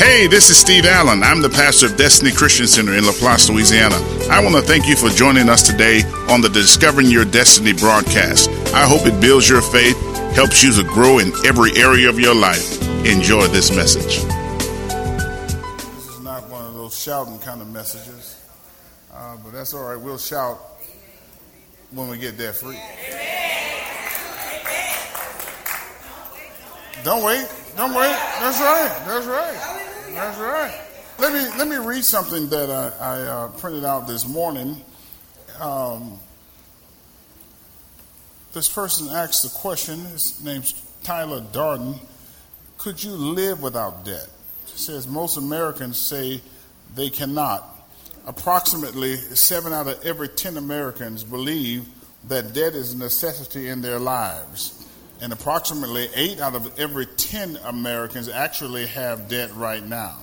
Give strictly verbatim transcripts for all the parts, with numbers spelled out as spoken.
Hey, this is Steve Allen. I'm the pastor of Destiny Christian Center in LaPlace, Louisiana. I want to thank you for joining us today on the Discovering Your Destiny broadcast. I hope it builds your faith, helps you to grow in every area of your life. Enjoy this message. This is not one of those shouting kind of messages, uh, but that's all right. We'll shout when we get there free. Don't wait. Don't wait. That's right. That's right. That's right. Let me let me read something that I, I uh, printed out this morning. Um, this person asked the question. His name's Tyler Darden. Could you live without debt? He says most Americans say they cannot. Approximately seven out of every ten Americans believe that debt is a necessity in their lives. And approximately eight out of every ten Americans actually have debt right now.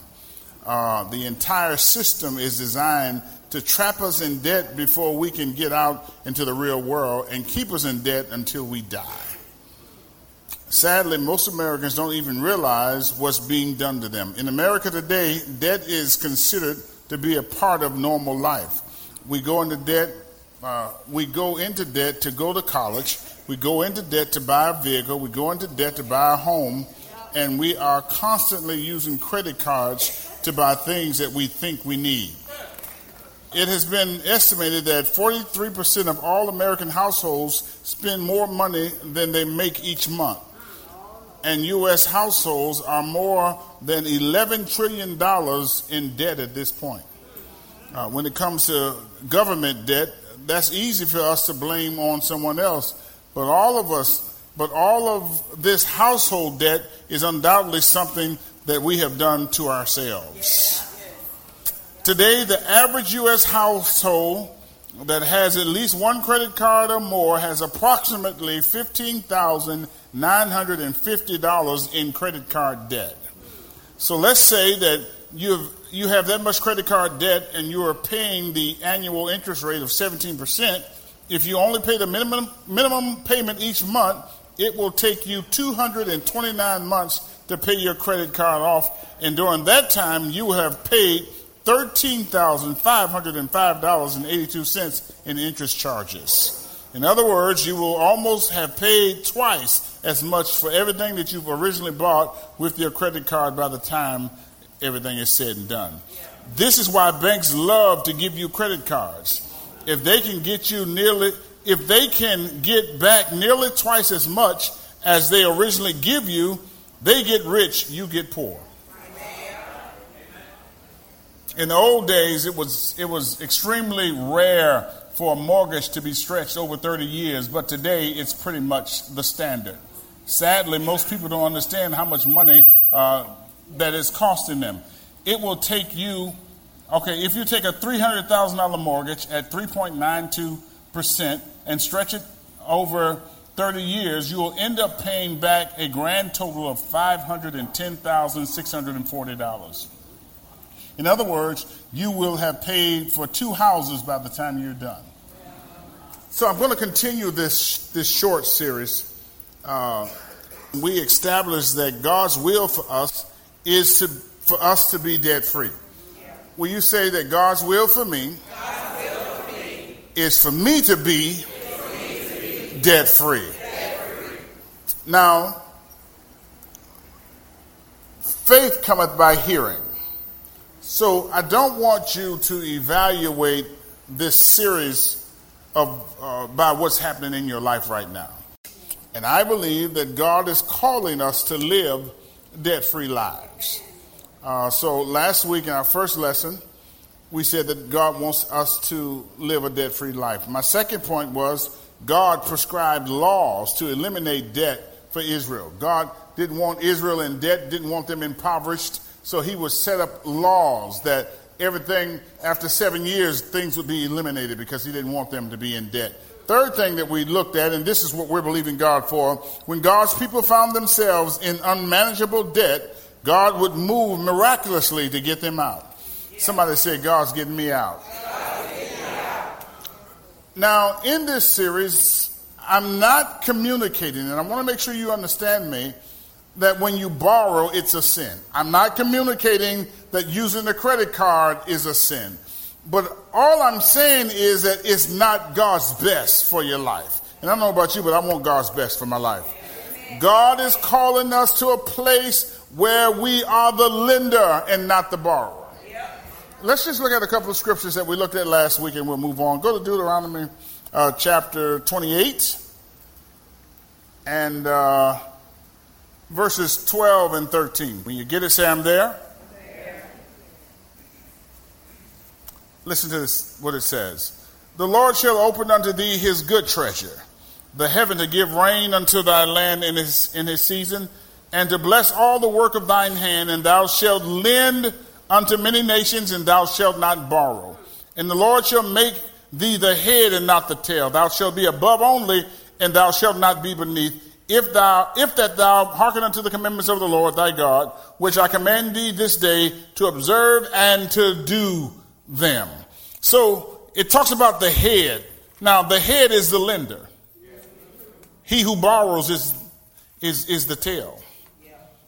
Uh, the entire system is designed to trap us in debt before we can get out into the real world and keep us in debt until we die. Sadly, most Americans don't even realize what's being done to them. In America today, debt is considered to be a part of normal life. We go into debt, uh, we go into debt to go to college. We go into debt to buy a vehicle. We go into debt to buy a home. And we are constantly using credit cards to buy things that we think we need. It has been estimated that forty-three percent of all American households spend more money than they make each month. And U S households are more than eleven trillion dollars in debt at this point. Uh, when it comes to government debt, that's easy for us to blame on someone else. But all of us, but all of this household debt is undoubtedly something that we have done to ourselves. Today, the average U S household that has at least one credit card or more has approximately fifteen thousand nine hundred fifty dollars in credit card debt. So let's say that you've, you have that much credit card debt and you are paying the annual interest rate of seventeen percent. If you only pay the minimum minimum payment each month, it will take you two hundred twenty-nine months to pay your credit card off. And during that time, you have paid thirteen thousand five hundred five dollars and eighty-two cents in interest charges. In other words, you will almost have paid twice as much for everything that you've originally bought with your credit card by the time everything is said and done. This is why banks love to give you credit cards. If they can get you nearly, if they can get back nearly twice as much as they originally give you, they get rich, you get poor. In the old days, it was it was extremely rare for a mortgage to be stretched over thirty years, but today it's pretty much the standard. Sadly, most people don't understand how much money uh, that is costing them. It will take you. Okay, if you take a three hundred thousand dollars mortgage at three point nine two percent and stretch it over thirty years, you will end up paying back a grand total of five hundred ten thousand six hundred forty dollars. In other words, you will have paid for two houses by the time you're done. So I'm going to continue this, this short series. Uh, we established that God's will for us is to, for us to be debt-free. Will you say that God's will for me, God's will for me is for me to be, be debt-free. debt-free. Now, faith cometh by hearing. So I don't want you to evaluate this series of uh, by what's happening in your life right now. And I believe that God is calling us to live debt-free lives. Uh, so last week in our first lesson, we said that God wants us to live a debt-free life. My second point was God prescribed laws to eliminate debt for Israel. God didn't want Israel in debt, didn't want them impoverished. So he would set up laws that everything after seven years, things would be eliminated because he didn't want them to be in debt. Third thing that we looked at, and this is what we're believing God for, when God's people found themselves in unmanageable debt, God would move miraculously to get them out. Yeah. Somebody say, God's getting me out. God's getting me out. Now, in this series, I'm not communicating, and I want to make sure you understand me, that when you borrow, it's a sin. I'm not communicating that using a credit card is a sin. But all I'm saying is that it's not God's best for your life. And I don't know about you, but I want God's best for my life. God is calling us to a place where we are the lender and not the borrower. Let's just look at a couple of scriptures that we looked at last week and we'll move on. Go to Deuteronomy uh, chapter twenty-eight and uh, verses twelve and thirteen. When you get it, say I'm there. there. Listen to this, what it says. The Lord shall open unto thee his good treasure, the heaven to give rain unto thy land in his, in his season, and to bless all the work of thine hand, and thou shalt lend unto many nations, and thou shalt not borrow. And the Lord shall make thee the head and not the tail. Thou shalt be above only, and thou shalt not be beneath. If thou, if that thou hearken unto the commandments of the Lord thy God, which I command thee this day to observe and to do them. So it talks about the head. Now the head is the lender. He who borrows is is is the tail.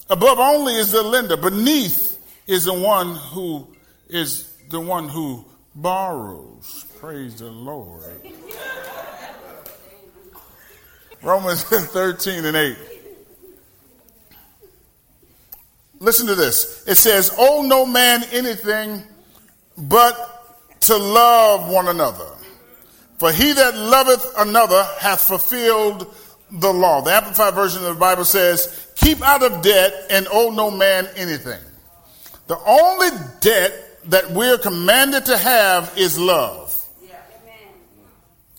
Above only is the lender. Beneath is the one who is the one who borrows. Praise the Lord. Romans thirteen and eight. Listen to this. It says, owe no man anything but to love one another. For he that loveth another hath fulfilled the law. The Amplified Version of the Bible says, keep out of debt and owe no man anything. The only debt that we're commanded to have is love. Yeah.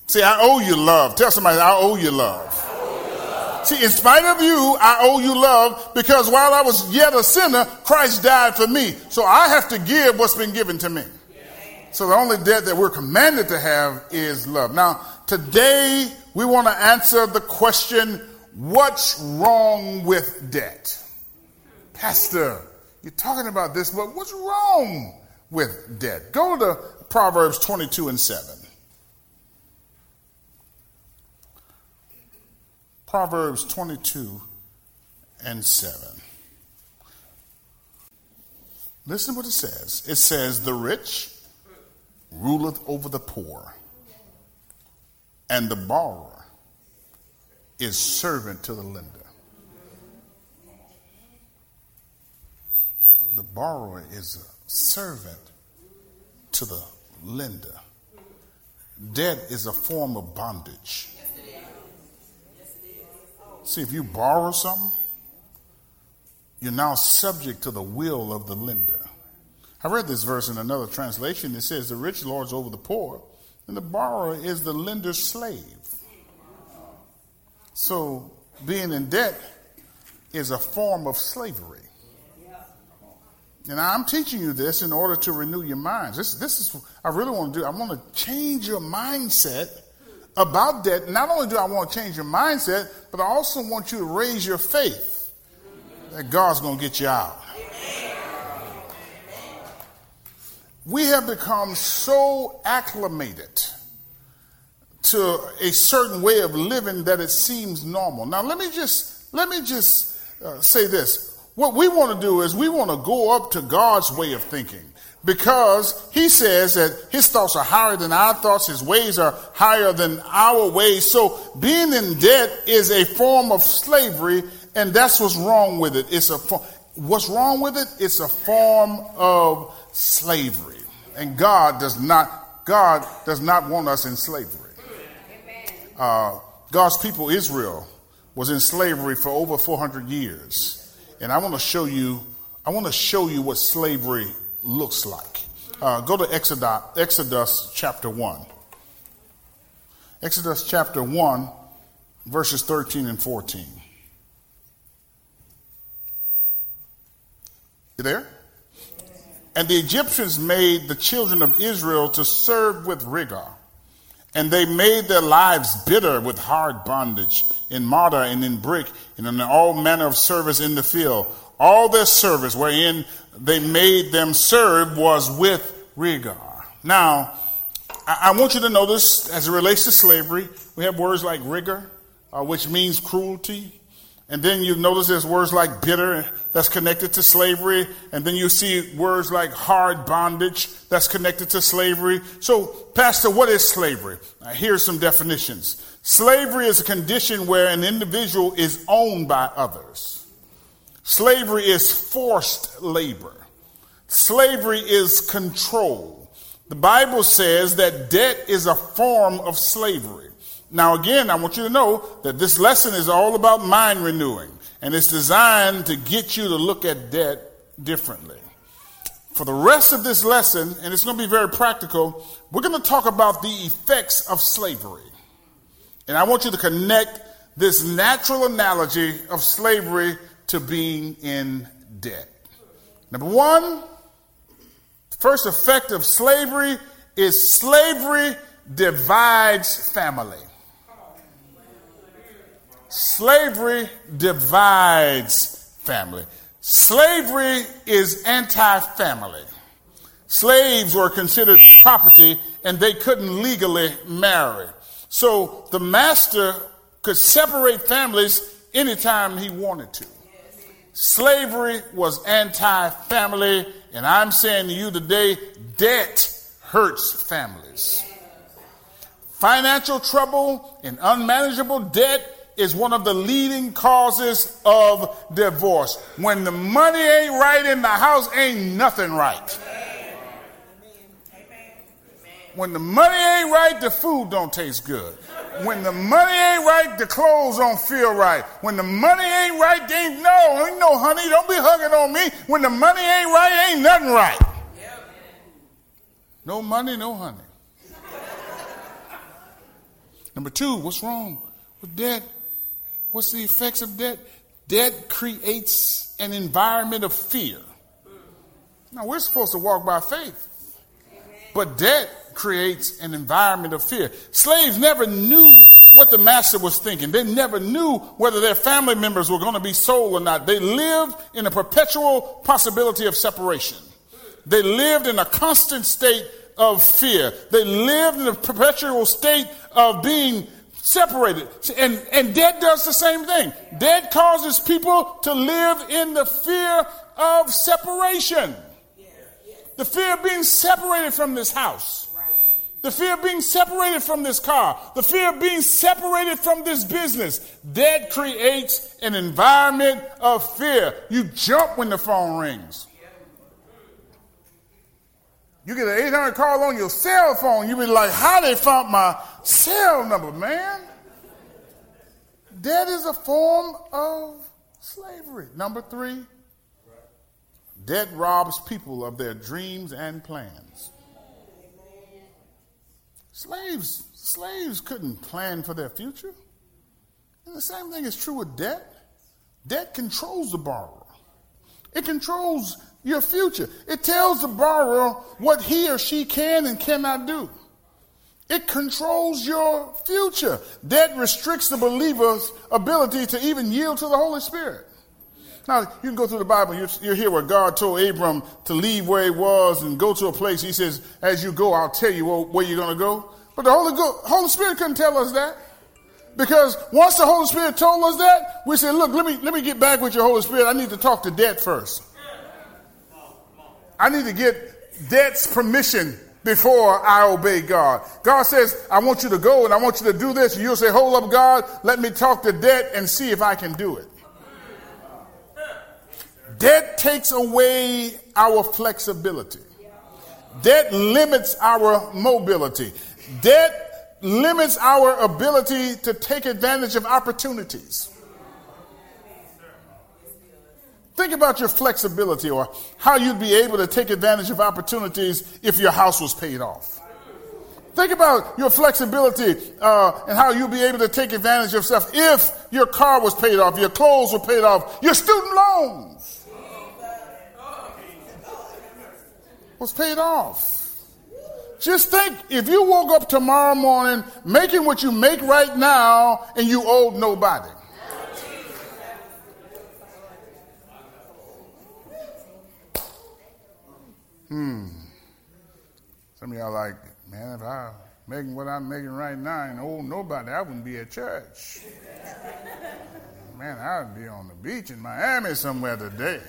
See, I owe you love. Tell somebody, I owe you love. Owe you love. See, in spite of you, I owe you love, because while I was yet a sinner, Christ died for me. So I have to give what's been given to me. Yeah. So the only debt that we're commanded to have is love. Now, today we want to answer the question, what's wrong with debt? Pastor, you're talking about this, but what's wrong with debt? Go to Proverbs twenty-two and seven. Proverbs twenty-two and seven. Listen to what it says. It says, the rich ruleth over the poor, and the borrower is servant to the lender. The borrower is a servant to the lender. Debt is a form of bondage. Yes, it is. Yes, it is. Oh. See, if you borrow something, you're now subject to the will of the lender. I read this verse in another translation. It says, the rich lords over the poor, and the borrower is the lender's slave. So being in debt is a form of slavery. And I'm teaching you this in order to renew your minds. This, this is, I really want to do. I want to change your mindset about debt. Not only do I want to change your mindset, but I also want you to raise your faith that God's going to get you out. We have become so acclimated to a certain way of living that it seems normal. Now, let me just, let me just uh, say this. What we want to do is we want to go up to God's way of thinking, because he says that his thoughts are higher than our thoughts. His ways are higher than our ways. So being in debt is a form of slavery, and that's what's wrong with it. It's a form. What's wrong with it? It's a form of slavery. And God does not, God does not want us in slavery. Uh, God's people, Israel, was in slavery for over four hundred years. And I want to show you, I want to show you what slavery looks like. Uh, go to Exodus, Exodus chapter one. Exodus chapter one, verses thirteen and fourteen. You there? And the Egyptians made the children of Israel to serve with rigor, and they made their lives bitter with hard bondage, in mortar and in brick, and in all manner of service in the field. All their service wherein they made them serve was with rigor. Now, I want you to notice, as it relates to slavery, we have words like rigor, uh, which means cruelty. And then you notice there's words like bitter that's connected to slavery. And then you see words like hard bondage that's connected to slavery. So, Pastor, what is slavery? Now, here's some definitions. Slavery is a condition where an individual is owned by others. Slavery is forced labor. Slavery is control. The Bible says that debt is a form of slavery. Now, again, I want you to know that this lesson is all about mind renewing, and it's designed to get you to look at debt differently. For the rest of this lesson, and it's going to be very practical, we're going to talk about the effects of slavery. And I want you to connect this natural analogy of slavery to being in debt. Number one, the first effect of slavery is slavery divides family. Slavery divides family. Slavery is anti-family. Slaves were considered property and they couldn't legally marry. So the master could separate families anytime he wanted to. Slavery was anti-family, and I'm saying to you today, debt hurts families. Financial trouble and unmanageable debt is one of the leading causes of divorce. When the money ain't right in the house, ain't nothing right. When the money ain't right, the food don't taste good. When the money ain't right, the clothes don't feel right. When the money ain't right, they ain't no, ain't no honey, don't be hugging on me. When the money ain't right, ain't nothing right. No money, no honey. Number two, what's wrong with debt? What's the effects of debt? Debt creates an environment of fear. Now, we're supposed to walk by faith. But debt creates an environment of fear. Slaves never knew what the master was thinking. They never knew whether their family members were going to be sold or not. They lived in a perpetual possibility of separation. They lived in a constant state of fear. They lived in a perpetual state of being separated. And, and debt does the same thing. Debt causes people to live in the fear of separation. The fear of being separated from this house. The fear of being separated from this car. The fear of being separated from this business. Debt creates an environment of fear. You jump when the phone rings. You get an eight hundred call on your cell phone. You be like, how they found my cell number, man? Debt is a form of slavery. Number three. Debt robs people of their dreams and plans. Slaves, slaves couldn't plan for their future. And the same thing is true with debt. Debt controls the borrower. It controls your future. It tells the borrower what he or she can and cannot do. It controls your future. Debt restricts the believer's ability to even yield to the Holy Spirit. Now, you can go through the Bible. You'll, you'll hear where God told Abram to leave where he was and go to a place. He says, as you go, I'll tell you where, where you're going to go. But the Holy, Go- Holy Spirit couldn't tell us that. Because once the Holy Spirit told us that, we said, look, let me, let me get back with your Holy Spirit. I need to talk to debt first. I need to get debt's permission before I obey God. God says, I want you to go and I want you to do this. And you'll say, hold up, God, let me talk to debt and see if I can do it. Debt takes away our flexibility. Debt limits our mobility. Debt limits our ability to take advantage of opportunities. Think about your flexibility or how you'd be able to take advantage of opportunities if your house was paid off. Think about your flexibility uh, and how you'll be able to take advantage of stuff if your car was paid off, your clothes were paid off, your student loans was paid off. Just think, if you woke up tomorrow morning making what you make right now and you owed nobody. Hmm. Some of y'all like, man, if I'm making what I'm making right now and owe nobody, I wouldn't be at church. man, I'd be on the beach in Miami somewhere today.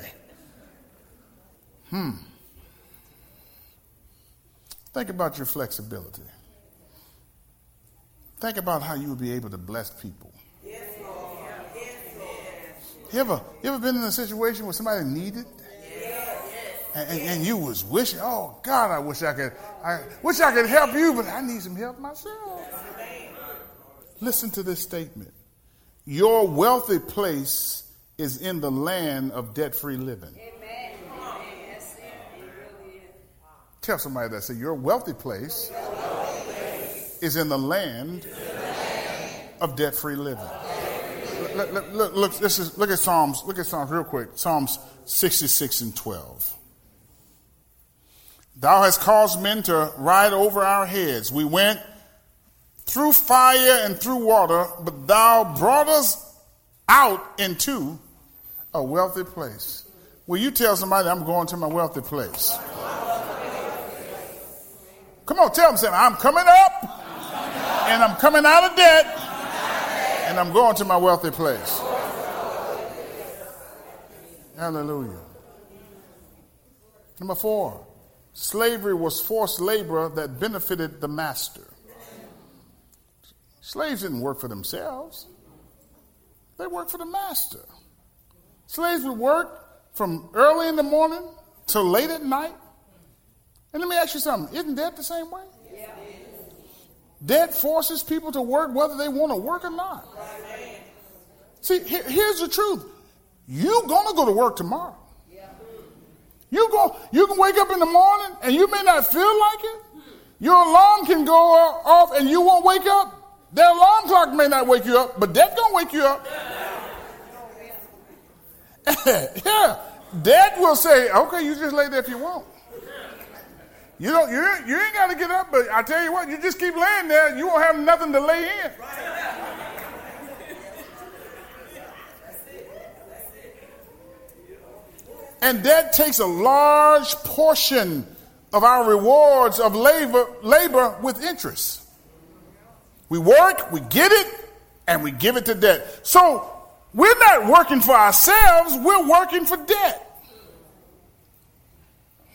Hmm. Think about your flexibility. Think about how you would be able to bless people. Yes, Lord. Yes, Lord. You ever, you ever been in a situation where somebody needed? Yes. And, and, and you was wishing, oh, God, I wish I could, I wish I could help you, but I need some help myself. Listen to this statement. Your wealthy place is in the land of debt-free living. Amen. Yes, it really is. Tell somebody that. Say, your wealthy place, your wealthy place is in the land, the land of debt-free living. Debt-free. Look, look, look, look, this is, look at Psalms. Look at Psalms real quick. Psalms sixty-six and twelve. Thou hast caused men to ride over our heads. We went through fire and through water, but thou brought us out into a wealthy place. Will you tell somebody I'm going to my wealthy place? Come on, tell them, say, I'm coming up and I'm coming out of debt and I'm going to my wealthy place. Hallelujah. Number four, slavery was forced labor that benefited the master. Slaves didn't work for themselves. They worked for the master. Slaves would work from early in the morning till late at night. And let me ask you something. Isn't debt the same way? Yeah. Debt forces people to work whether they want to work or not. Right. See, here, here's the truth. You're going to go to work tomorrow. Yeah. You go, you can wake up in the morning and you may not feel like it. Your alarm can go off and you won't wake up. Their alarm clock may not wake you up, but debt gonna wake you up. Yeah, debt will say, "Okay, you just lay there if you want. You don't, you ain't, you ain't got to get up." But I tell you what, you just keep laying there, and you won't have nothing to lay in. And debt takes a large portion of our rewards of labor, labor with interest. We work, we get it, and we give it to debt. So we're not working for ourselves, we're working for debt.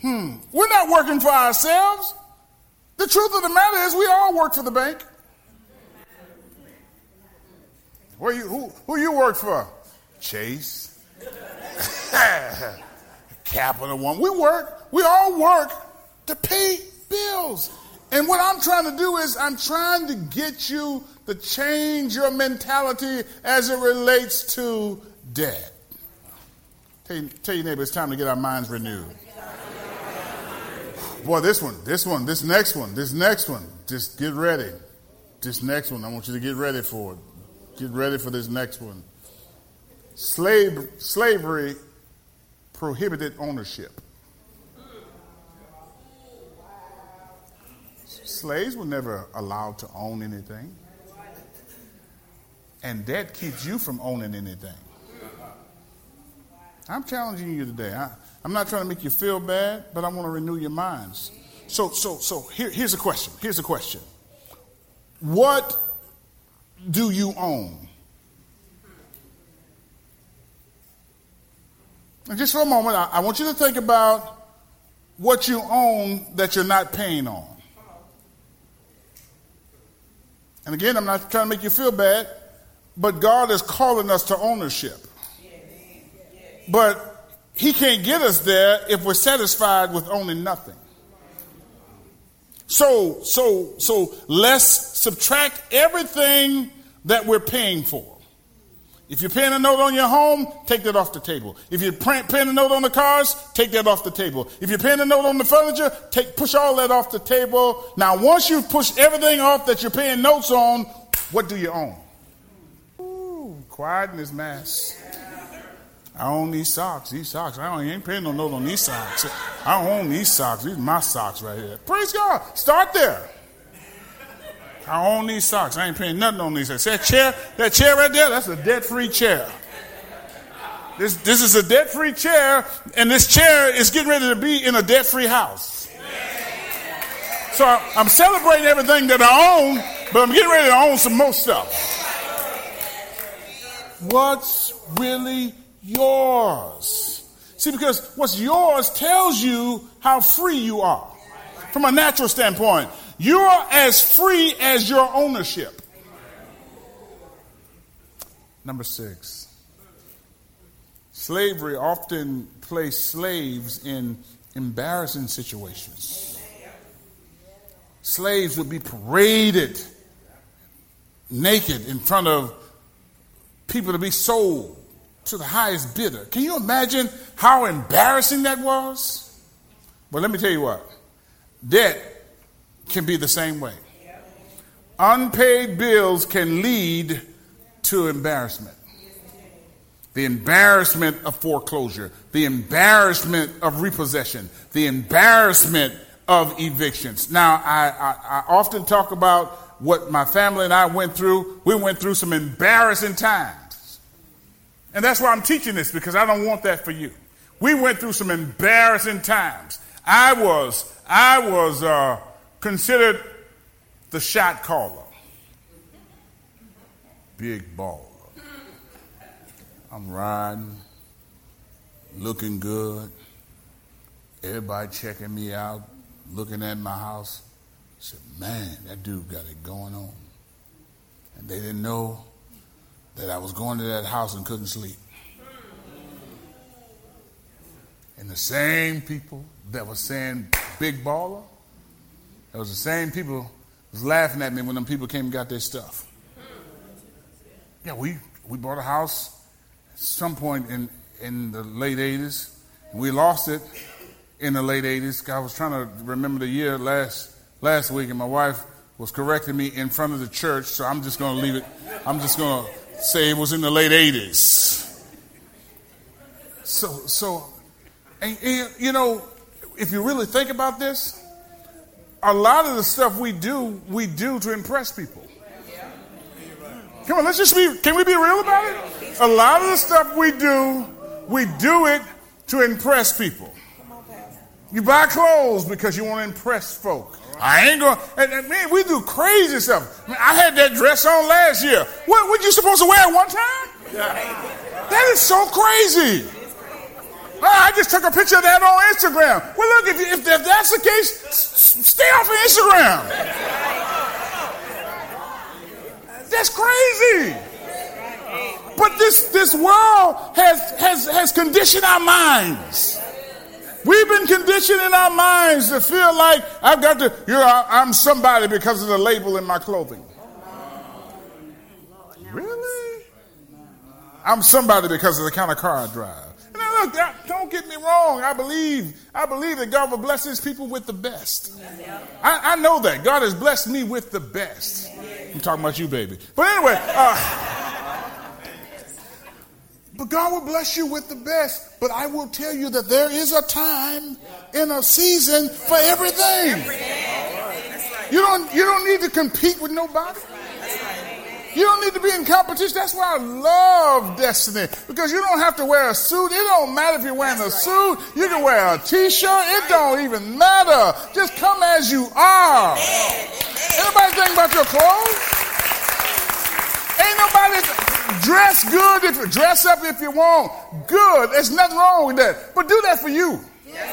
Hmm. We're not working for ourselves. The truth of the matter is we all work for the bank. Where you, who, who you work for? Chase. Capital One. We work, we all work to pay bills. And what I'm trying to do is I'm trying to get you to change your mentality as it relates to debt. Tell, you, tell your neighbor, it's time to get our minds renewed. Boy, this one, this one, this next one, this next one. Just get ready. This next one, I want you to get ready for it. Get ready for this next one. Slave, slavery prohibited ownership. Slaves were never allowed to own anything. And debt keeps you from owning anything. I'm challenging you today. I, I'm not trying to make you feel bad, but I want to renew your minds. So so, so here, here's a question. Here's a question. What do you own? And just for a moment, I, I want you to think about what you own that you're not paying on. And again, I'm not trying to make you feel bad, but God is calling us to ownership. But he can't get us there if we're satisfied with owning nothing. So, so, so let's subtract everything that we're paying for. If you're paying a note on your home, take that off the table. If you're paying a note on the cars, take that off the table. If you're paying a note on the furniture, take push all that off the table. Now, once you've pushed everything off that you're paying notes on, what do you own? Ooh, quiet in this mass. I own these socks, these socks. I don't, ain't paying no note on these socks. I don't own these socks. These are my socks right here. Praise God. Start there. I own these socks. I ain't paying nothing on these socks. That chair, that chair right there, that's a debt-free chair. This this is a debt-free chair, and this chair is getting ready to be in a debt-free house. So I'm celebrating everything that I own, but I'm getting ready to own some more stuff. what's really yours. See, because what's yours tells you how free you are. From a natural standpoint, you're as free as your ownership. Number six, slavery often placed slaves in embarrassing situations. Slaves would be paraded naked in front of people to be sold to the highest bidder. Can you imagine how embarrassing that was? But let me tell you what, debt can be the same way. Unpaid bills can lead to embarrassment. The embarrassment of foreclosure, the embarrassment of repossession, the embarrassment of evictions. Now, I, I, I often talk about what my family and I went through. We went through some embarrassing times. And that's why I'm teaching this, because I don't want that for you. We went through some embarrassing times. I was, I was uh, considered the shot caller. Big baller. I'm riding, looking good. Everybody checking me out, looking at my house. I said, man, that dude got it going on. And they didn't know that I was going to that house and couldn't sleep. And the same people that was saying big baller, that was the same people was laughing at me when them people came and got their stuff. Yeah, we, we bought a house at some point in, in the late eighties. And we lost it in the late eighties. I was trying to remember the year last last week, and my wife was correcting me in front of the church, so I'm just going to leave it. I'm just going to say it was in the late eighties. So, so and, and, you know, if you really think about this, a lot of the stuff we do, we do to impress people. Come on, let's just be, can we be real about it? A lot of the stuff we do, we do it to impress people. You buy clothes because you want to impress folk. I ain't going to, man, we do crazy stuff. Man, I had that dress on last year. What were you supposed to wear at one time? That is so crazy. Oh, I just took a picture of that on Instagram. Well, look, if, you, if, if that's the case, s- stay off of Instagram. That's crazy. But this, this world has, has, has conditioned our minds. We've been conditioned in our minds to feel like I've got to, you know, I'm somebody because of the label in my clothing. Really? I'm somebody because of the kind of car I drive. And now look, don't get me wrong. I believe, I believe that God will bless his people with the best. I, I know that. God has blessed me with the best. I'm talking about you, baby. But anyway, uh, but God will bless you with the best. But I will tell you that there is a time and a season for everything. You don't, you don't need to compete with nobody. You don't need to be in competition. That's why I love Destiny, because you don't have to wear a suit. It don't matter if you're wearing a suit. You can wear a T-shirt. It don't even matter. Just come as you are. Anybody think about your clothes? Ain't nobody dress good if you dress up if you want. Good. There's nothing wrong with that. But do that for you. Yeah,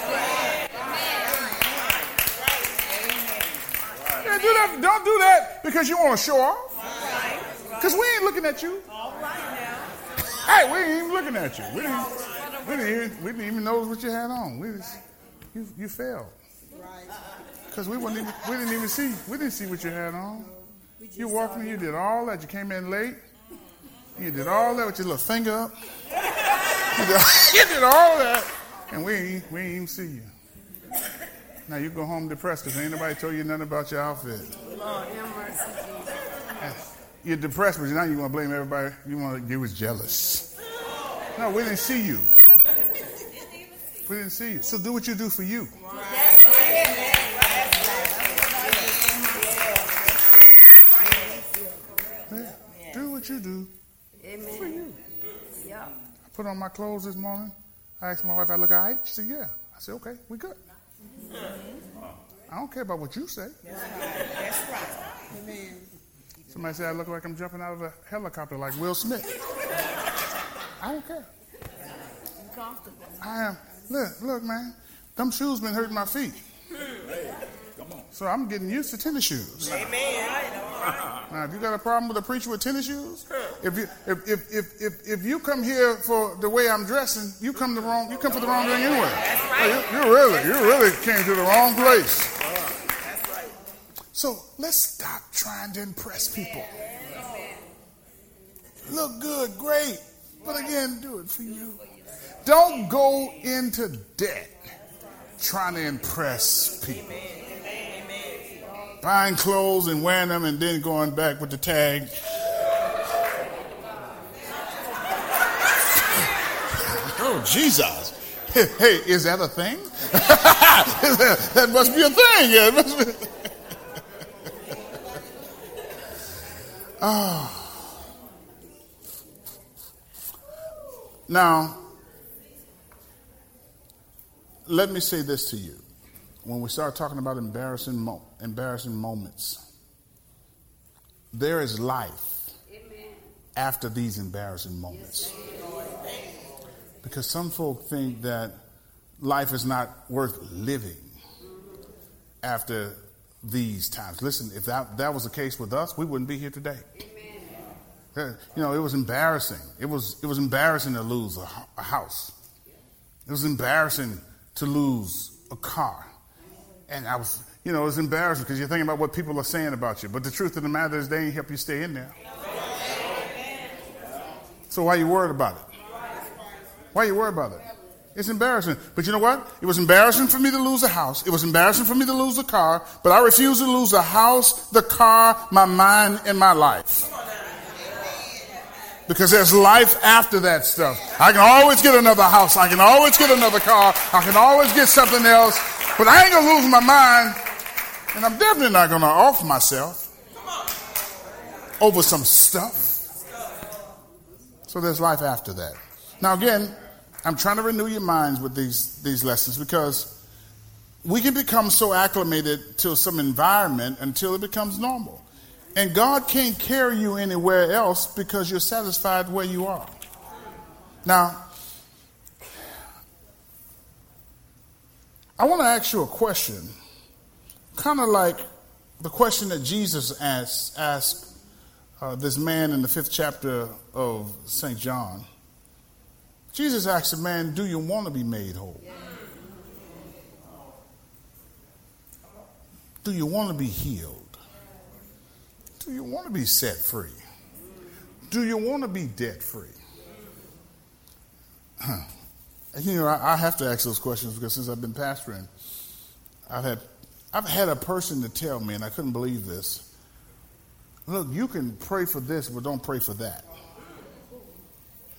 do that. Don't do that because you want to show off. Because we ain't looking at you. Hey, we ain't even looking at you. We didn't, we didn't, even, we didn't even notice what you had on. We just, you, you failed. Because we wouldn't even, we didn't even see, we didn't see what you had on. You walked in, you did all that. You came in late. You did all that with your little finger up. You did, you did all that, and we we didn't even see you. Now you go home depressed because ain't nobody told you nothing about your outfit. Lord, have mercy. You're depressed, but now you want to blame everybody. You want you was jealous. No, we didn't see you. We didn't see you. So do what you do for you. You do. Amen. For you. Yeah. I put on my clothes this morning. I asked my wife, I look all right? She said, yeah. I said, okay, we good. Mm-hmm. I don't care about what you say. That's right. That's right. Amen. Somebody said, I look like I'm jumping out of a helicopter like Will Smith. I don't care. I'm comfortable. I am. Look, look, man. Them shoes been hurting my feet. Hey, come on. So I'm getting used to tennis shoes. Amen. Now, if you got a problem with a preacher with tennis shoes, if you if if if if, if you come here for the way I'm dressing, you come the wrong. You come for the wrong thing anyway. That's right. You, you really, you really came to the wrong place. That's right. So let's stop trying to impress people. Look good, great, but again, do it for you. Don't go into debt trying to impress people. Amen. Amen. Buying clothes and wearing them and then going back with the tag. Oh, Jesus. Hey, hey, is that a thing? That must be a thing. Yeah, it must be. Oh. Now, let me say this to you. When we start talking about embarrassing mo- embarrassing moments, there is life Amen. After these embarrassing moments. Yes, because some folk think that life is not worth living mm-hmm. after these times. Listen, if that, that was the case with us, we wouldn't be here today. You know, it was embarrassing. It was it was embarrassing to lose a, a house. It was embarrassing to lose a car. And I was, you know, it was embarrassing because you're thinking about what people are saying about you. But the truth of the matter is they ain't help you stay in there. So why are you worried about it? Why are you worried about it? It's embarrassing. But you know what? It was embarrassing for me to lose a house. It was embarrassing for me to lose a car. But I refuse to lose a house, the car, my mind, and my life. Because there's life after that stuff. I can always get another house. I can always get another car. I can always get something else. But I ain't going to lose my mind. And I'm definitely not going to off myself over some stuff. So there's life after that. Now, again, I'm trying to renew your minds with these, these lessons because we can become so acclimated to some environment until it becomes normal. And God can't carry you anywhere else because you're satisfied where you are. Now, I want to ask you a question, kind of like the question that Jesus asked, asked uh, this man in the fifth chapter of Saint John. Jesus asked the man, do you want to be made whole? Do you want to be healed? Do you want to be set free? Do you want to be debt free? Huh. You know, I, I have to ask those questions because since I've been pastoring, I've had I've had a person to tell me, and I couldn't believe this. Look, you can pray for this, but don't pray for that.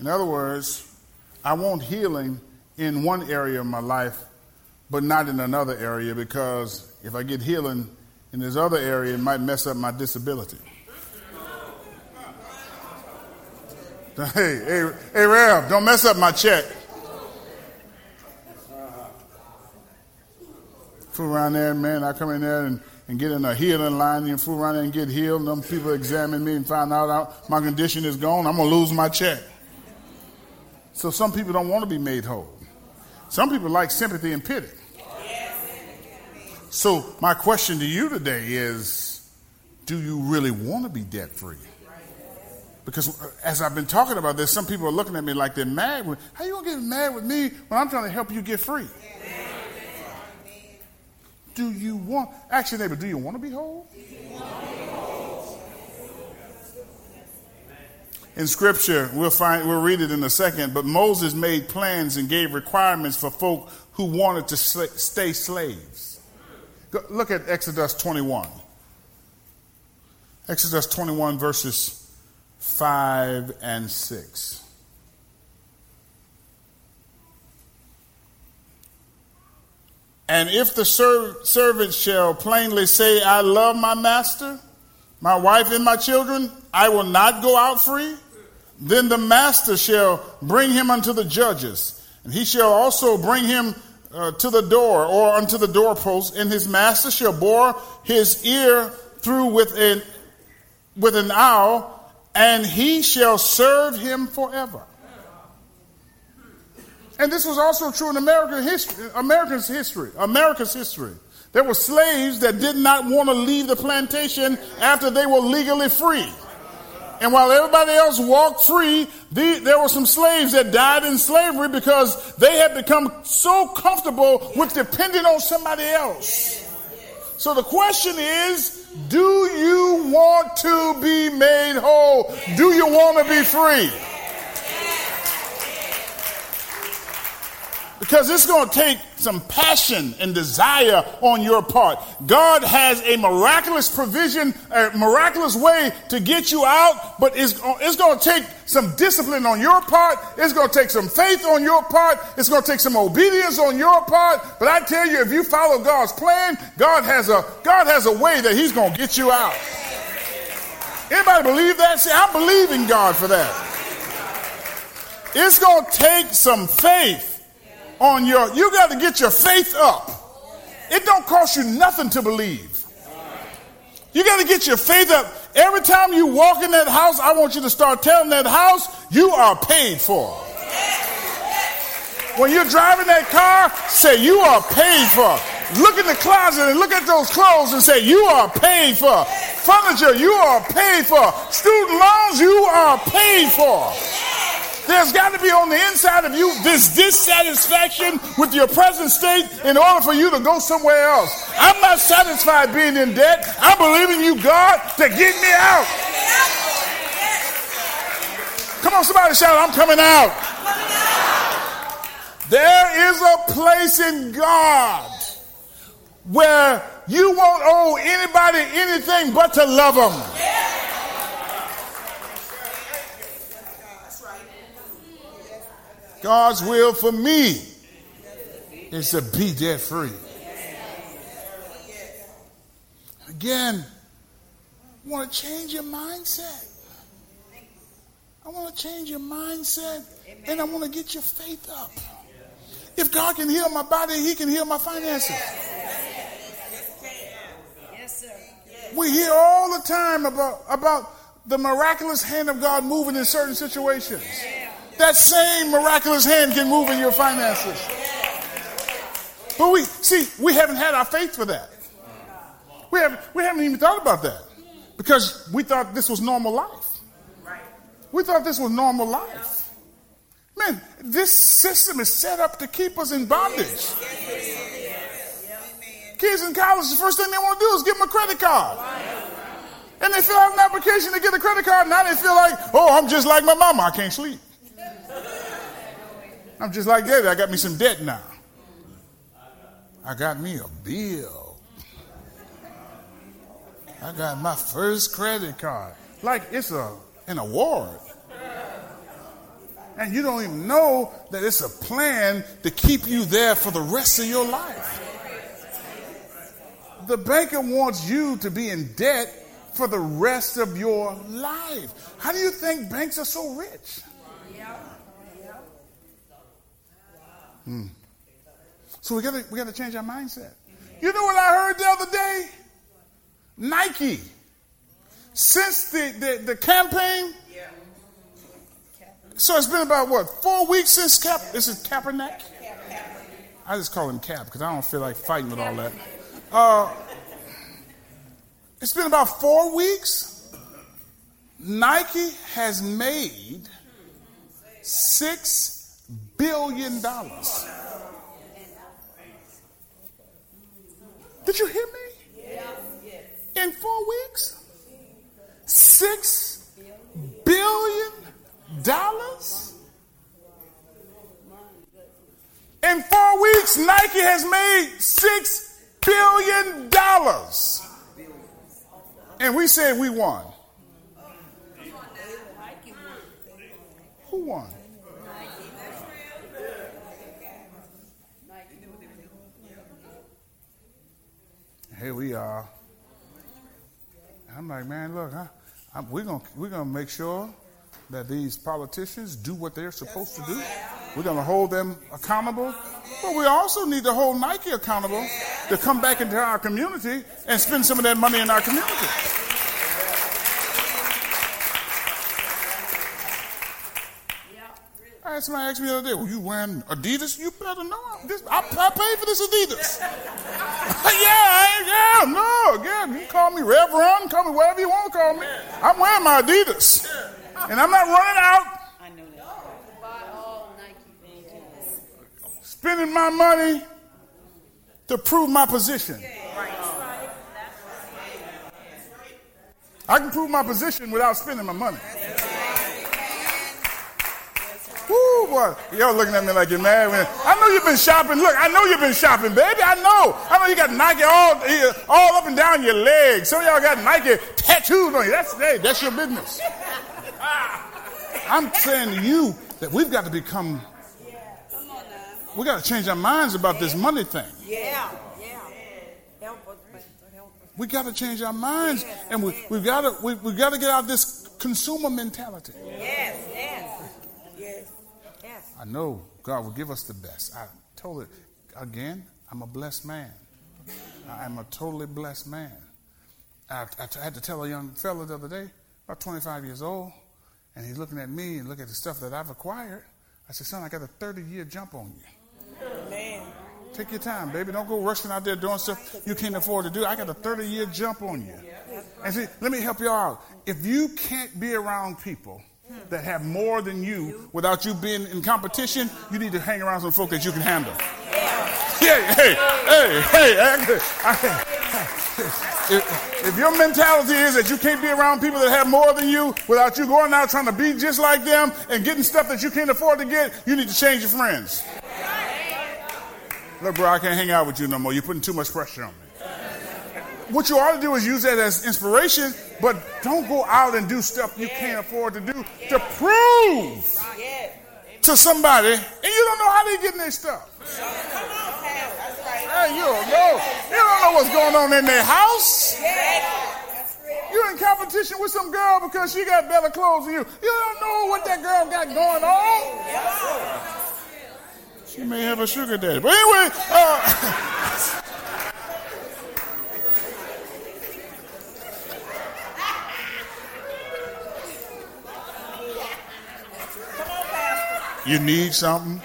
In other words, I want healing in one area of my life, but not in another area because if I get healing in this other area, it might mess up my disability. Hey, hey, hey, Rev, don't mess up my check. Fool around there, man. I come in there and, and get in a healing line and fool around there and get healed. And them people examine me and find out how my condition is gone. I'm going to lose my check. So some people don't want to be made whole. Some people like sympathy and pity. So my question to you today is, do you really want to be debt free? Because as I've been talking about this, some people are looking at me like they're mad. With, how you going to get mad with me when I'm trying to help you get free? Amen. Do you want, ask your neighbor, do you want to be whole? In scripture, we'll find, we'll read it in a second, but Moses made plans and gave requirements for folk who wanted to sl- stay slaves. Look at Exodus twenty-one. Exodus twenty-one verses five and six. And if the serv- servant shall plainly say, I love my master, my wife and my children, I will not go out free. Then the master shall bring him unto the judges, and he shall also bring him Uh, to the door or unto the doorpost, and his master shall bore his ear through with an with an awl, and he shall serve him forever. And this was also true in American history, America's history, America's history. There were slaves that did not want to leave the plantation after they were legally free. And while everybody else walked free, the, there were some slaves that died in slavery because they had become so comfortable with depending on somebody else. So the question is, do you want to be made whole? Do you want to be free? Because it's going to take some passion and desire on your part. God has a miraculous provision, a miraculous way to get you out, but it's, it's going to take some discipline on your part. It's going to take some faith on your part. It's going to take some obedience on your part. But I tell you, if you follow God's plan, God has a, God has a way that he's going to get you out. Anybody believe that? See, I believe in God for that. It's going to take some faith. On your, you got to get your faith up. It don't cost you nothing to believe. You got to get your faith up. Every time you walk in that house, I want you to start telling that house, you are paid for. When you're driving that car, say, you are paid for. Look in the closet and look at those clothes and say, you are paid for. Furniture, you are paid for. Student loans, you are paid for. There's got to be on the inside of you this dissatisfaction with your present state in order for you to go somewhere else. I'm not satisfied being in debt. I believe in you, God, to get me out. Come on, somebody shout, I'm coming out. There is a place in God where you won't owe anybody anything but to love them. God's will for me is to be debt free. Again, I want to change your mindset. I want to change your mindset, and I want to get your faith up. If God can heal my body, he can heal my finances. We hear all the time about, about the miraculous hand of God moving in certain situations. That same miraculous hand can move in your finances. But we, see, we haven't had our faith for that. We haven't, we haven't even thought about that because we thought this was normal life. We thought this was normal life. Man, this system is set up to keep us in bondage. Kids in college, the first thing they want to do is give them a credit card. And they fill out an application to get a credit card. Now they feel like, oh, I'm just like my mama. I can't sleep. I'm just like David. I got me some debt now. I got me a bill. I got my first credit card. Like it's a an award. And you don't even know that it's a plan to keep you there for the rest of your life. The banker wants you to be in debt for the rest of your life. How do you think banks are so rich? Hmm. So we gotta we gotta change our mindset. You know what I heard the other day? Nike. Since the, the, the campaign, so it's been about what four weeks since Cap. This is Kaepernick. I just call him Cap because I don't feel like fighting with all that. Uh, it's been about four weeks. Nike has made six. Billion dollars. Did you hear me? In four weeks, six billion dollars. In four weeks, Nike has made six billion dollars, and we said we won. Who won? Here we are. I'm like, man, look, I, I, we're gonna we're gonna make sure that these politicians do what they're supposed to do. We're gonna hold them accountable, but we also need to hold Nike accountable to come back into our community and spend some of that money in our community. I I had somebody ask me the other day, "Well, you wearing Adidas?" You better know. This, I, I paid for this Adidas. yeah, yeah, no, again, you call me Reverend, call me whatever you want to call me. I'm wearing my Adidas, and I'm not running out. I know that. Buy all Nike. Spending my money to prove my position. I can prove my position without spending my money. Woo, boy. Y'all looking at me like you're mad. When I know you've been shopping. Look, I know you've been shopping, baby. I know. I know you got Nike all all up and down your legs. Some of y'all got Nike tattooed on you. That's, hey, that's your business. I'm saying to you that we've got to become, we got to change our minds about this money thing. Yeah. We got to change our minds, and we we got to we we got to get out of this consumer mentality. Yes, yes, yes, yes. I know God will give us the best. I told it again. I'm a blessed man. I am a totally blessed man. I, I, I had to tell a young fella the other day, about twenty-five years old, and he's looking at me and looking at the stuff that I've acquired. I said, "Son, I got a thirty-year jump on you." Man. Take your time, baby. Don't go rushing out there doing stuff you can't afford to do. I got a thirty-year jump on you. And see, let me help you out. If you can't be around people that have more than you without you being in competition, you need to hang around some folk that you can handle. Yeah, hey, hey, hey. I, I, if, if your mentality is that you can't be around people that have more than you without you going out trying to be just like them and getting stuff that you can't afford to get, you need to change your friends. Look, bro, I can't hang out with you no more. You're putting too much pressure on me. What you ought to do is use that as inspiration, but don't go out and do stuff you can't afford to do to prove to somebody, and you don't know how they're getting their stuff. Hey, you don't know. You don't know what's going on in their house. You're in competition with some girl because she got better clothes than you. You don't know what that girl got going on. She may have a sugar daddy. But anyway, uh, you need something?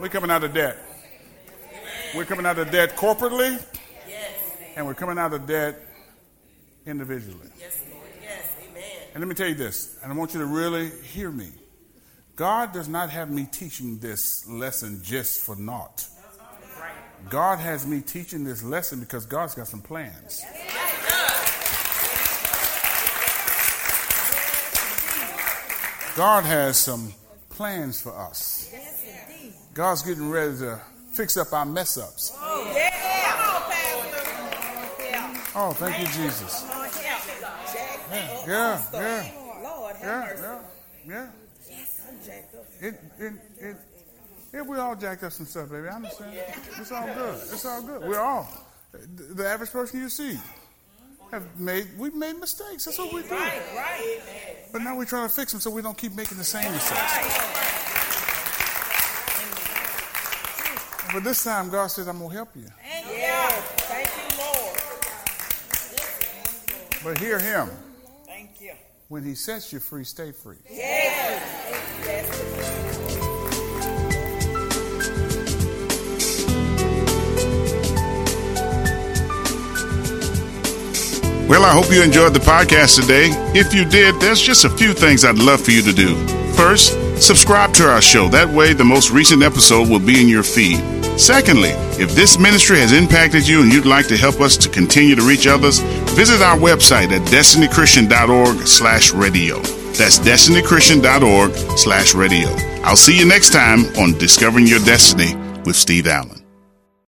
We're coming out of debt. We're coming out of debt corporately, and we're coming out of debt individually. Yes, Lord. Yes, amen. And let me tell you this, and I want you to really hear me. God does not have me teaching this lesson just for naught. God has me teaching this lesson because God's got some plans. God has some plans for us. God's getting ready to fix up our mess ups. Oh, thank you, Jesus. Yeah, yeah, yeah, yeah, yeah. yeah. It, it, it, yeah, we all jacked up some stuff, baby. I understand. It's all good. It's all good. We're all. The average person you see have made. We've made mistakes. That's what we do. But now we're trying to fix them so we don't keep making the same mistakes. But this time, God says, "I'm gonna help you." But hear him. Thank you. When he sets you free, stay free. Yes. Well, I hope you enjoyed the podcast today. If you did, there's just a few things I'd love for you to do. First, subscribe to our show. That way, the most recent episode will be in your feed. Secondly, if this ministry has impacted you and you'd like to help us to continue to reach others, visit our website at destiny christian dot org slash radio. That's destiny christian dot org slash radio. I'll see you next time on Discovering Your Destiny with Steve Allen.